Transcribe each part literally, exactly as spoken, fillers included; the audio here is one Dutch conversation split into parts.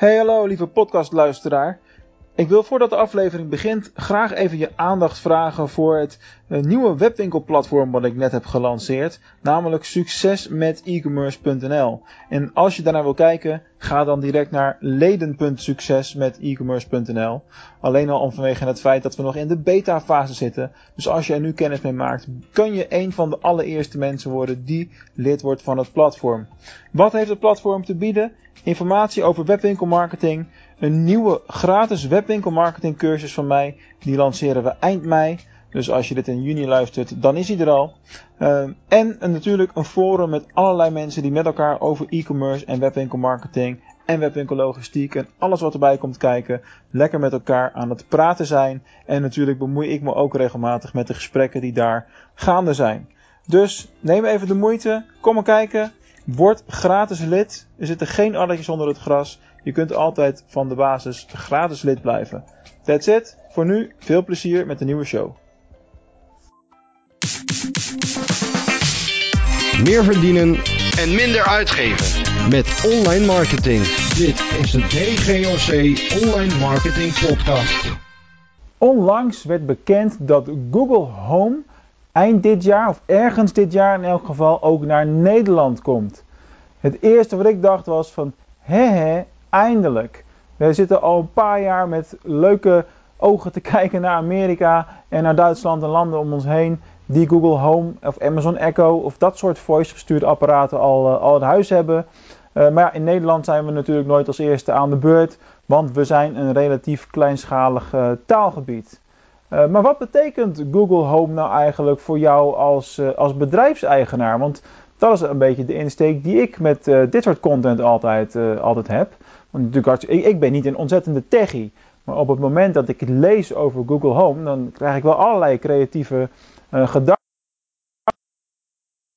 Hey hallo lieve podcastluisteraar. Ik wil voordat de aflevering begint graag even je aandacht vragen voor het nieuwe webwinkelplatform wat ik net heb gelanceerd. Namelijk succes met e-commerce punt n l. En als je daarnaar wil kijken, ga dan direct naar leden punt succes met e-commerce punt n l. Alleen al vanwege het feit dat we nog in de beta fase zitten. Dus als je er nu kennis mee maakt, kan je een van de allereerste mensen worden die lid wordt van het platform. Wat heeft het platform te bieden? Informatie over webwinkelmarketing. Een nieuwe gratis webwinkelmarketing cursus van mij. Die lanceren we eind mei. Dus als je dit in juni luistert, dan is hij er al. Uh, en een, natuurlijk een forum met allerlei mensen die met elkaar over e-commerce en webwinkelmarketing en webwinkellogistiek en alles wat erbij komt kijken, lekker met elkaar aan het praten zijn. En natuurlijk bemoei ik me ook regelmatig met de gesprekken die daar gaande zijn. Dus neem even de moeite, kom maar kijken. Word gratis lid. Er zitten geen addertjes onder het gras. Je kunt altijd van de basis gratis lid blijven. That's it. Voor nu, veel plezier met de nieuwe show. Meer verdienen en minder uitgeven met online marketing. Dit is de D G L C Online Marketing Podcast. Onlangs werd bekend dat Google Home eind dit jaar, of ergens dit jaar in elk geval, ook naar Nederland komt. Het eerste wat ik dacht was van, hé hé, eindelijk. We zitten al een paar jaar met leuke ogen te kijken naar Amerika en naar Duitsland en landen om ons heen die Google Home of Amazon Echo of dat soort voice-gestuurde apparaten al, uh, al in huis hebben. Uh, maar ja, in Nederland zijn we natuurlijk nooit als eerste aan de beurt, want we zijn een relatief kleinschalig uh, taalgebied. Uh, maar wat betekent Google Home nou eigenlijk voor jou als, uh, als bedrijfseigenaar? Want dat is een beetje de insteek die ik met uh, dit soort content altijd, uh, altijd heb. Want natuurlijk, ik, ik ben niet een ontzettende techie. Maar op het moment dat ik lees over Google Home, dan krijg ik wel allerlei creatieve uh, gedachten. Wat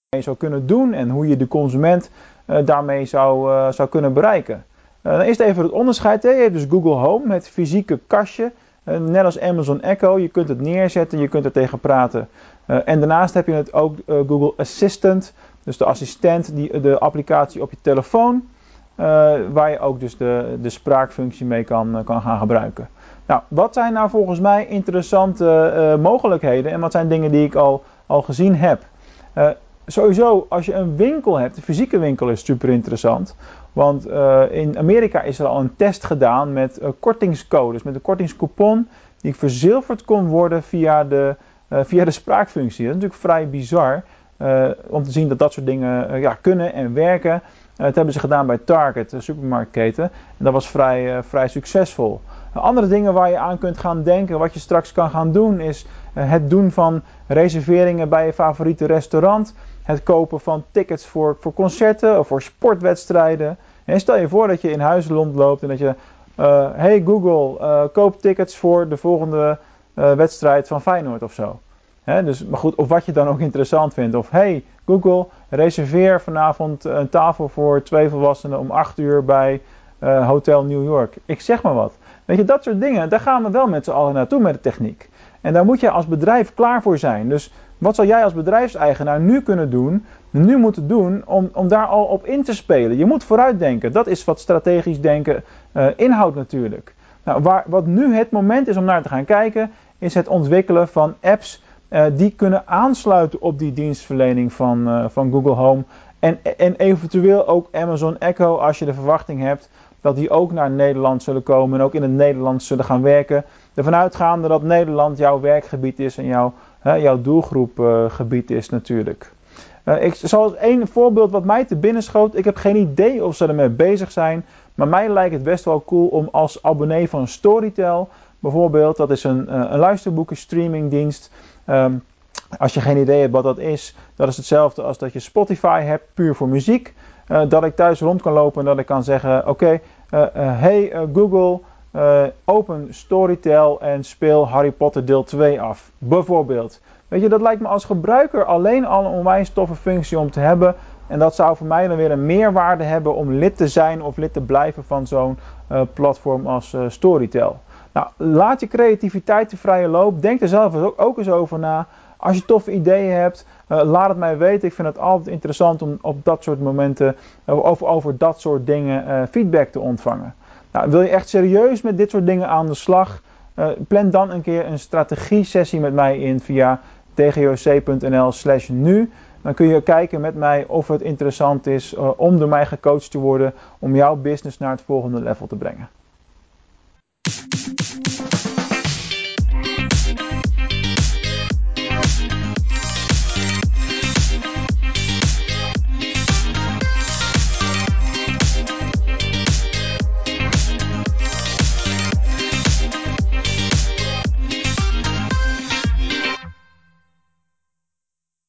je zou kunnen doen en hoe je de consument uh, daarmee zou, uh, zou kunnen bereiken. Uh, dan is het even het onderscheid. Hè? Je hebt dus Google Home, het fysieke kastje. Uh, net als Amazon Echo, je kunt het neerzetten, je kunt er tegen praten. Uh, en daarnaast heb je het ook uh, Google Assistant, dus de assistent, die, de applicatie op je telefoon, uh, waar je ook dus de, de spraakfunctie mee kan, uh, kan gaan gebruiken. Nou, wat zijn nou volgens mij interessante uh, mogelijkheden en wat zijn dingen die ik al, al gezien heb? Uh, sowieso, als je een winkel hebt, een fysieke winkel is super interessant. Want uh, in Amerika is er al een test gedaan met uh, kortingscodes, met een kortingscoupon die verzilverd kon worden via de, uh, via de spraakfunctie. Dat is natuurlijk vrij bizar uh, om te zien dat dat soort dingen uh, ja, kunnen en werken. Uh, dat hebben ze gedaan bij Target, de supermarktketen. En dat was vrij, uh, vrij succesvol. Uh, andere dingen waar je aan kunt gaan denken, wat je straks kan gaan doen, is uh, het doen van reserveringen bij je favoriete restaurant. Het kopen van tickets voor, voor concerten of voor sportwedstrijden. En stel je voor dat je in huis rondloopt en dat je... Uh, hey Google, uh, koop tickets voor de volgende uh, wedstrijd van Feyenoord of zo. Hè, dus, maar goed, of wat je dan ook interessant vindt. Of hey Google, reserveer vanavond een tafel voor twee volwassenen om acht uur bij uh, Hotel New York. Ik zeg maar wat. Weet je, dat soort dingen, daar gaan we wel met z'n allen naartoe met de techniek. En daar moet je als bedrijf klaar voor zijn. Dus wat zou jij als bedrijfseigenaar nu kunnen doen, nu moeten doen, om, om daar al op in te spelen? Je moet vooruitdenken. Dat is wat strategisch denken uh, inhoudt natuurlijk. Nou, waar, wat nu het moment is om naar te gaan kijken, is het ontwikkelen van apps uh, die kunnen aansluiten op die dienstverlening van, uh, van Google Home. En, en eventueel ook Amazon Echo, als je de verwachting hebt dat die ook naar Nederland zullen komen en ook in het Nederlands zullen gaan werken. Ervan uitgaande dat Nederland jouw werkgebied is en jouw, hè, jouw doelgroepgebied uh, is natuurlijk. Uh, ik, zoals één voorbeeld wat mij te binnen schoot. Ik heb geen idee of ze ermee bezig zijn. Maar mij lijkt het best wel cool om als abonnee van Storytel, bijvoorbeeld, dat is een, een luisterboeken streamingdienst. Um, als je geen idee hebt wat dat is, dat is hetzelfde als dat je Spotify hebt, puur voor muziek. Uh, dat ik thuis rond kan lopen en dat ik kan zeggen, oké, okay, uh, uh, hey uh, Google, uh, open Storytel en speel Harry Potter deel twee af, bijvoorbeeld. Weet je, dat lijkt me als gebruiker alleen al een onwijs toffe functie om te hebben. En dat zou voor mij dan weer een meerwaarde hebben om lid te zijn of lid te blijven van zo'n uh, platform als uh, Storytel. Nou, laat je creativiteit de vrije loop. Denk er zelf ook eens over na. Als je toffe ideeën hebt, uh, laat het mij weten. Ik vind het altijd interessant om op dat soort momenten, uh, over, over dat soort dingen uh, feedback te ontvangen. Nou, wil je echt serieus met dit soort dingen aan de slag? Uh, plan dan een keer een strategie-sessie met mij in via d g o c punt n l slash nu. Dan kun je kijken met mij of het interessant is uh, om door mij gecoacht te worden om jouw business naar het volgende level te brengen.